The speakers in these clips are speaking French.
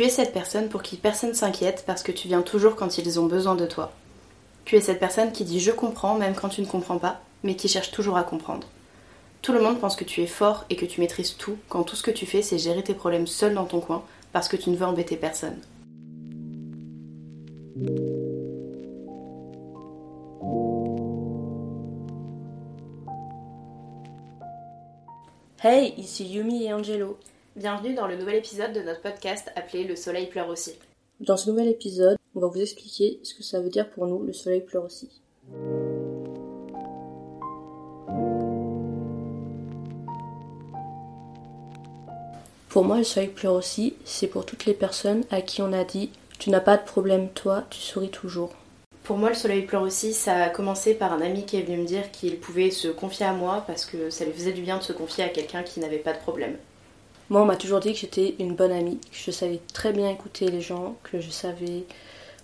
Tu es cette personne pour qui personne s'inquiète parce que tu viens toujours quand ils ont besoin de toi. Tu es cette personne qui dit je comprends même quand tu ne comprends pas, mais qui cherche toujours à comprendre. Tout le monde pense que tu es fort et que tu maîtrises tout quand tout ce que tu fais c'est gérer tes problèmes seul dans ton coin parce que tu ne veux embêter personne. Hey, ici Yumi et Angelo. Bienvenue dans le nouvel épisode de notre podcast appelé Le Soleil Pleure Aussi. Dans ce nouvel épisode, on va vous expliquer ce que ça veut dire pour nous, le soleil pleure aussi. Pour moi, le soleil pleure aussi, c'est pour toutes les personnes à qui on a dit « tu n'as pas de problème, toi, tu souris toujours ». Pour moi, le soleil pleure aussi, ça a commencé par un ami qui est venu me dire qu'il pouvait se confier à moi parce que ça lui faisait du bien de se confier à quelqu'un qui n'avait pas de problème. Moi, on m'a toujours dit que j'étais une bonne amie, que je savais très bien écouter les gens, que je savais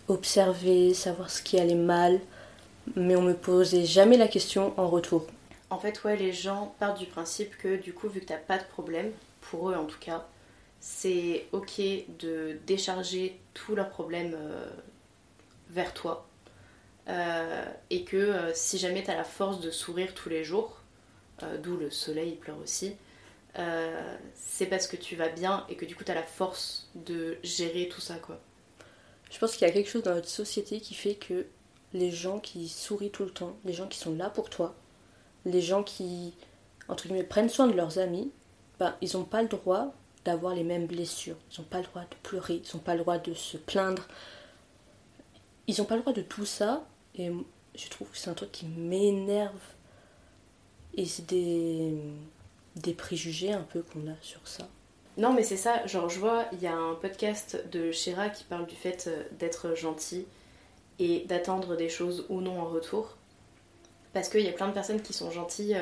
observer, savoir ce qui allait mal, mais on me posait jamais la question en retour. En fait, ouais, les gens partent du principe que du coup, vu que t'as pas de problème, pour eux en tout cas, c'est ok de décharger tous leurs problèmes vers toi. Et que si jamais t'as la force de sourire tous les jours, d'où le soleil pleure aussi, c'est parce que tu vas bien et que du coup t'as la force de gérer tout ça quoi. Je pense qu'il y a quelque chose dans notre société qui fait que les gens qui sourient tout le temps, les gens qui sont là pour toi, les gens qui entre guillemets prennent soin de leurs amis, ils n'ont pas le droit d'avoir les mêmes blessures, ils n'ont pas le droit de pleurer, ils n'ont pas le droit de se plaindre, ils n'ont pas le droit de tout ça. Et je trouve que c'est un truc qui m'énerve et c'est des préjugés un peu qu'on a sur ça. Non mais c'est ça, genre je vois, il y a un podcast de Chéra qui parle du fait d'être gentil et d'attendre des choses ou non en retour. Parce qu'il y a plein de personnes qui sont gentilles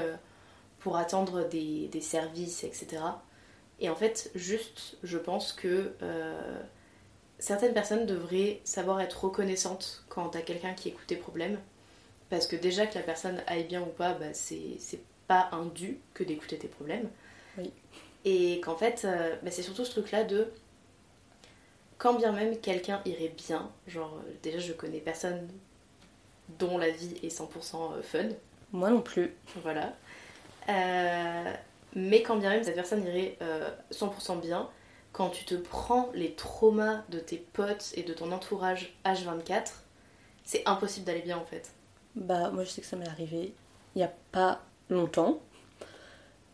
pour attendre des services, etc. Et en fait, juste, je pense que certaines personnes devraient savoir être reconnaissantes quand t'as quelqu'un qui écoute tes problèmes. Parce que déjà que la personne aille bien ou pas, c'est pas un dû que d'écouter tes problèmes. Oui. Et qu'en fait, c'est surtout ce truc-là de quand bien même quelqu'un irait bien, genre déjà je connais personne dont la vie est 100% fun. Moi non plus. Voilà. Mais quand bien même cette personne irait 100% bien, quand tu te prends les traumas de tes potes et de ton entourage H24, c'est impossible d'aller bien en fait. Moi je sais que ça m'est arrivé il n'y a pas longtemps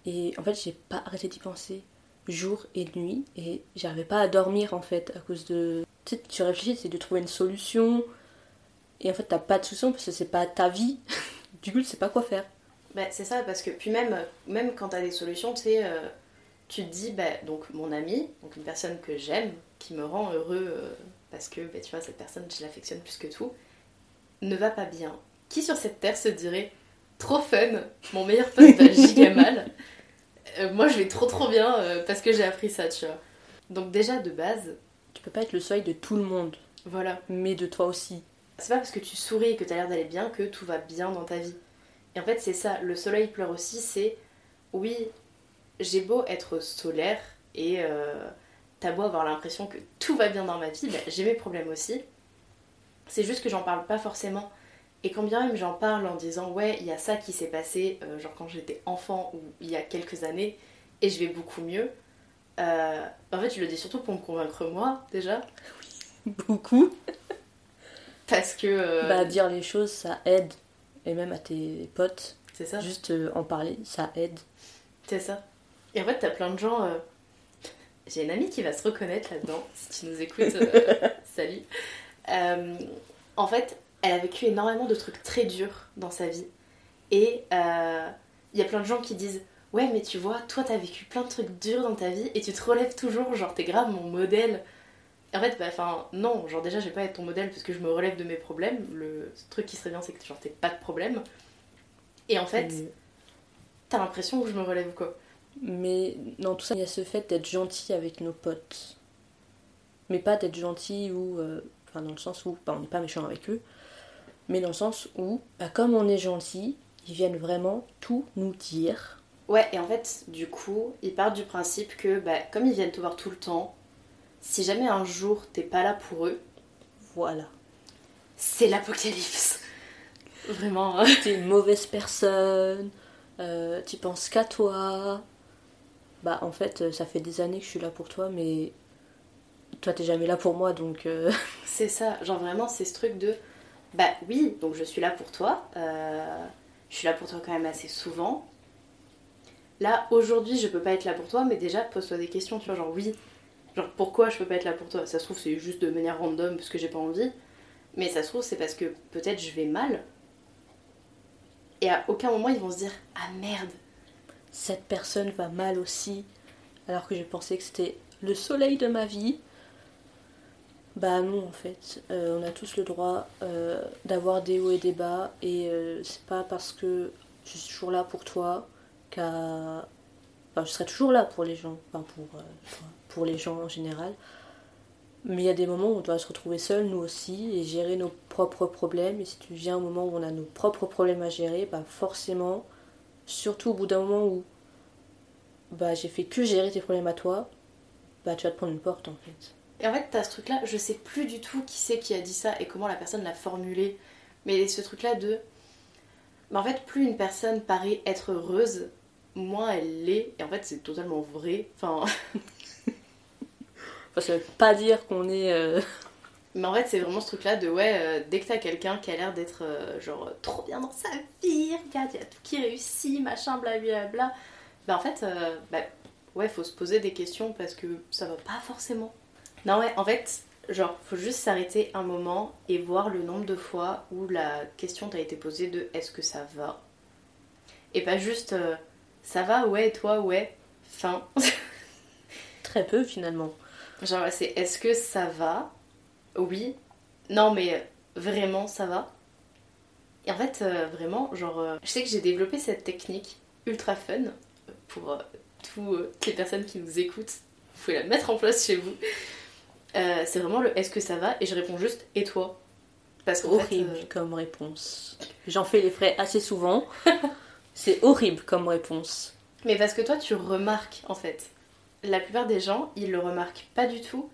et en fait j'ai pas arrêté d'y penser jour et nuit et j'arrivais pas à dormir en fait à cause de... Tu sais, tu réfléchis, c'est de trouver une solution et en fait t'as pas de solution parce que c'est pas ta vie. Du coup tu sais pas quoi faire. C'est ça, parce que puis même quand t'as des solutions tu te dis donc mon ami, donc une personne que j'aime qui me rend heureux parce que tu vois cette personne je l'affectionne plus que tout ne va pas bien. Qui sur cette terre se dirait trop fun, mon meilleur pote va giga mal. Moi je vais trop bien parce que j'ai appris ça, tu vois. Donc déjà de base, tu peux pas être le soleil de tout le monde. Voilà. Mais de toi aussi. C'est pas parce que tu souris et que t'as l'air d'aller bien que tout va bien dans ta vie. Et en fait c'est ça, le soleil pleure aussi, c'est oui, j'ai beau être solaire et t'as beau avoir l'impression que tout va bien dans ma vie, j'ai mes problèmes aussi. C'est juste que j'en parle pas forcément. Et quand bien même j'en parle en disant ouais il y a ça qui s'est passé genre quand j'étais enfant ou il y a quelques années et je vais beaucoup mieux, en fait je le dis surtout pour me convaincre moi déjà. Oui, beaucoup. Parce que... dire les choses ça aide, et même à tes potes, c'est ça. Juste en parler ça aide. C'est ça. Et en fait t'as plein de gens, j'ai une amie qui va se reconnaître là-dedans, si tu nous écoutes, salut. En fait... Elle a vécu énormément de trucs très durs dans sa vie. Et il y a plein de gens qui disent « Ouais, mais tu vois, toi t'as vécu plein de trucs durs dans ta vie et tu te relèves toujours, genre t'es grave mon modèle. » En fait, non, genre déjà je vais pas être ton modèle parce que je me relève de mes problèmes. Le truc qui serait bien c'est que genre t'es pas de problème. Et en fait, t'as l'impression que je me relève ou quoi. Mais dans tout ça, il y a ce fait d'être gentil avec nos potes. Mais pas d'être gentil ou... dans le sens où on n'est pas méchant avec eux. Mais dans le sens où, comme on est gentil, ils viennent vraiment tout nous dire. Ouais, et en fait, du coup, ils partent du principe que, comme ils viennent te voir tout le temps, si jamais un jour t'es pas là pour eux, voilà, c'est l'apocalypse. Vraiment. T'es une mauvaise personne, tu penses qu'à toi. Bah en fait ça fait des années que je suis là pour toi, mais toi t'es jamais là pour moi, donc C'est ça, genre vraiment c'est ce truc de bah oui, donc je suis là pour toi, je suis là pour toi quand même assez souvent. Là aujourd'hui je peux pas être là pour toi, mais déjà pose-toi des questions, tu vois, genre oui, genre pourquoi je peux pas être là pour toi. Ça se trouve c'est juste de manière random parce que j'ai pas envie, mais ça se trouve c'est parce que peut-être je vais mal. Et à aucun moment ils vont se dire ah merde, cette personne va mal aussi, alors que j'ai pensé que c'était le soleil de ma vie. Bah non en fait, on a tous le droit d'avoir des hauts et des bas, et c'est pas parce que je suis toujours là pour toi qu'à... Enfin je serai toujours là pour les gens, enfin pour les gens en général. Mais il y a des moments où on doit se retrouver seul, nous aussi, et gérer nos propres problèmes. Et si tu viens au moment où on a nos propres problèmes à gérer, bah forcément... Surtout au bout d'un moment où bah, j'ai fait que gérer tes problèmes à toi, bah tu vas te prendre une porte en fait. Et en fait t'as ce truc là, je sais plus du tout qui c'est qui a dit ça et comment la personne l'a formulé, mais ce truc là de... Bah, en fait plus une personne paraît être heureuse, moins elle l'est, et en fait c'est totalement vrai, enfin... Enfin ça veut pas dire qu'on est... Mais en fait c'est vraiment ce truc là de ouais, dès que t'as quelqu'un qui a l'air d'être genre trop bien dans sa vie, regarde il y a tout qui réussit, machin blablabla, bah en fait ouais faut se poser des questions parce que ça va pas forcément. Non ouais en fait genre faut juste s'arrêter un moment et voir le nombre de fois où la question t'a été posée de est-ce que ça va, et pas juste ça va ouais et toi ouais, fin. Très peu finalement, genre c'est est-ce que ça va? Oui, non mais vraiment ça va. Et en fait vraiment genre je sais que j'ai développé cette technique ultra fun pour toutes les personnes qui nous écoutent, vous pouvez la mettre en place chez vous. C'est vraiment le est-ce que ça va, et je réponds juste et toi. Parce que horrible fait, comme réponse. J'en fais les frais assez souvent. C'est horrible comme réponse. Mais parce que toi tu remarques en fait. La plupart des gens ils le remarquent pas du tout.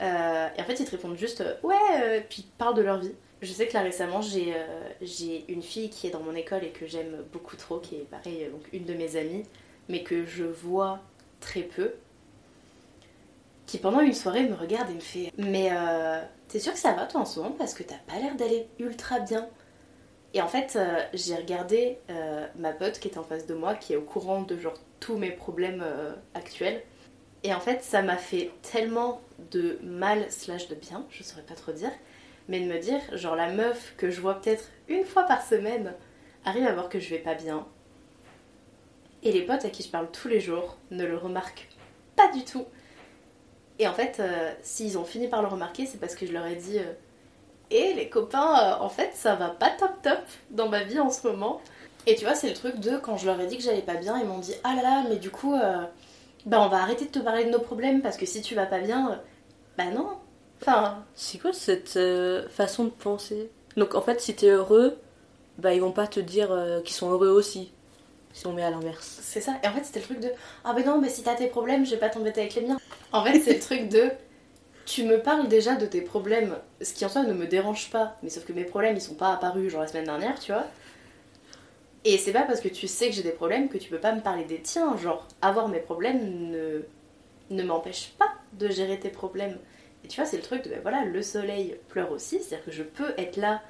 Et en fait ils te répondent juste ouais, puis ils parlent de leur vie. Je sais que là récemment j'ai une fille qui est dans mon école et que j'aime beaucoup trop, qui est pareil donc une de mes amies, mais que je vois très peu, qui pendant une soirée me regarde et me fait mais t'es sûre que ça va toi en ce moment, parce que t'as pas l'air d'aller ultra bien. Et en fait j'ai regardé ma pote qui est en face de moi, qui est au courant de genre tous mes problèmes actuels. Et en fait ça m'a fait tellement de mal / de bien, je saurais pas trop dire, mais de me dire genre la meuf que je vois peut-être une fois par semaine arrive à voir que je vais pas bien, et les potes à qui je parle tous les jours ne le remarquent pas du tout. Et en fait s'ils ont fini par le remarquer, c'est parce que je leur ai dit eh, les copains en fait ça va pas top dans ma vie en ce moment. Et tu vois c'est le truc de quand je leur ai dit que j'allais pas bien, ils m'ont dit ah là là mais du coup... Bah on va arrêter de te parler de nos problèmes parce que si tu vas pas bien, bah non. Enfin... C'est quoi cette façon de penser ? Donc en fait si t'es heureux, bah ils vont pas te dire qu'ils sont heureux aussi, si on met à l'inverse. C'est ça, et en fait c'était le truc de « Ah bah non, mais si t'as tes problèmes, je vais pas t'embêter avec les miens. » En fait c'est le truc de « Tu me parles déjà de tes problèmes, ce qui en soi ne me dérange pas, mais sauf que mes problèmes ils sont pas apparus genre la semaine dernière, tu vois. » Et c'est pas parce que tu sais que j'ai des problèmes que tu peux pas me parler des tiens, genre avoir mes problèmes ne m'empêche pas de gérer tes problèmes. Et tu vois c'est le truc de ben voilà, le soleil pleure aussi, c'est-à-dire que je peux être là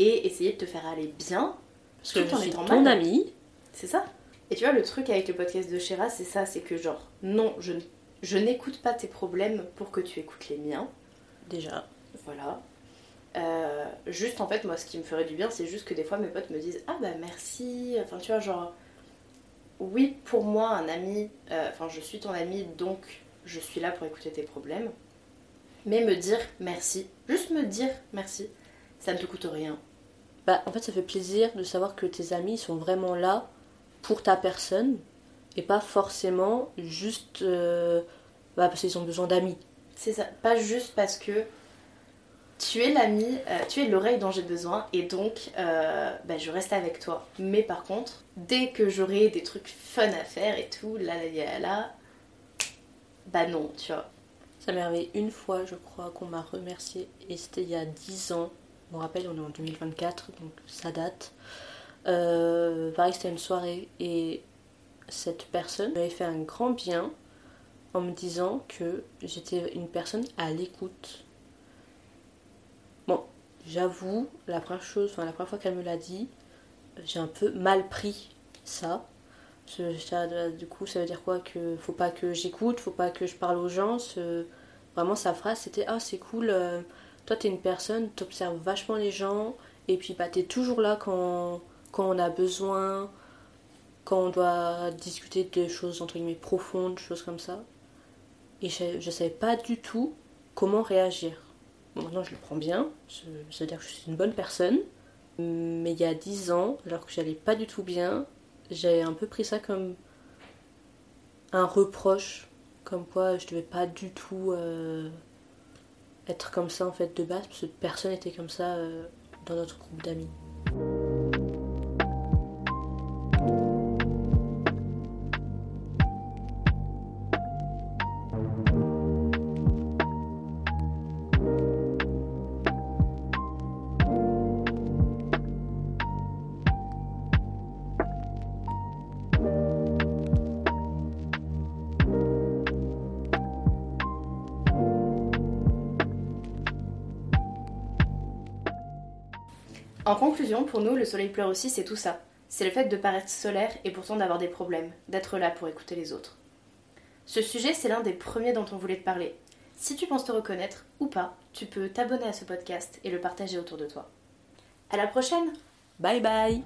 et essayer de te faire aller bien parce que je suis ton amie. C'est ça. Et tu vois le truc avec le podcast de Chéra, c'est ça, c'est que genre non, je n'écoute pas tes problèmes pour que tu écoutes les miens. Déjà. Voilà. Juste en fait moi ce qui me ferait du bien c'est juste que des fois mes potes me disent ah bah merci, enfin tu vois genre oui pour moi un ami, enfin je suis ton ami donc je suis là pour écouter tes problèmes, mais me dire merci, juste me dire merci, ça ne te coûte rien. Bah en fait ça fait plaisir de savoir que tes amis sont vraiment là pour ta personne et pas forcément juste parce qu'ils ont besoin d'amis. C'est ça, pas juste parce que tu es l'ami, tu es l'oreille dont j'ai besoin et donc je reste avec toi. Mais par contre, dès que j'aurai des trucs fun à faire et tout, là, non, tu vois. Ça m'est arrivé une fois, je crois, qu'on m'a remercié, et c'était il y a 10 ans. Je me rappelle, on est en 2024, donc ça date. Pareil, c'était une soirée, et cette personne m'avait fait un grand bien en me disant que j'étais une personne à l'écoute. Bon, j'avoue, la première fois qu'elle me l'a dit, j'ai un peu mal pris ça. Du coup, ça veut dire quoi? Que faut pas que j'écoute, faut pas que je parle aux gens. Vraiment, sa phrase c'était « Ah, c'est cool, toi t'es une personne, t'observes vachement les gens, et puis bah, t'es toujours là quand on a besoin, quand on doit discuter de choses entre guillemets profondes, choses comme ça. » Et je savais pas du tout comment réagir. Bon, maintenant je le prends bien, ça veut dire que je suis une bonne personne, mais il y a 10 ans, alors que j'allais pas du tout bien, j'ai un peu pris ça comme un reproche, comme quoi je devais pas du tout être comme ça en fait de base, parce que personne n'était comme ça dans notre groupe d'amis. En conclusion, pour nous, le soleil pleure aussi, c'est tout ça. C'est le fait de paraître solaire et pourtant d'avoir des problèmes, d'être là pour écouter les autres. Ce sujet, c'est l'un des premiers dont on voulait te parler. Si tu penses te reconnaître ou pas, tu peux t'abonner à ce podcast et le partager autour de toi. À la prochaine! Bye bye!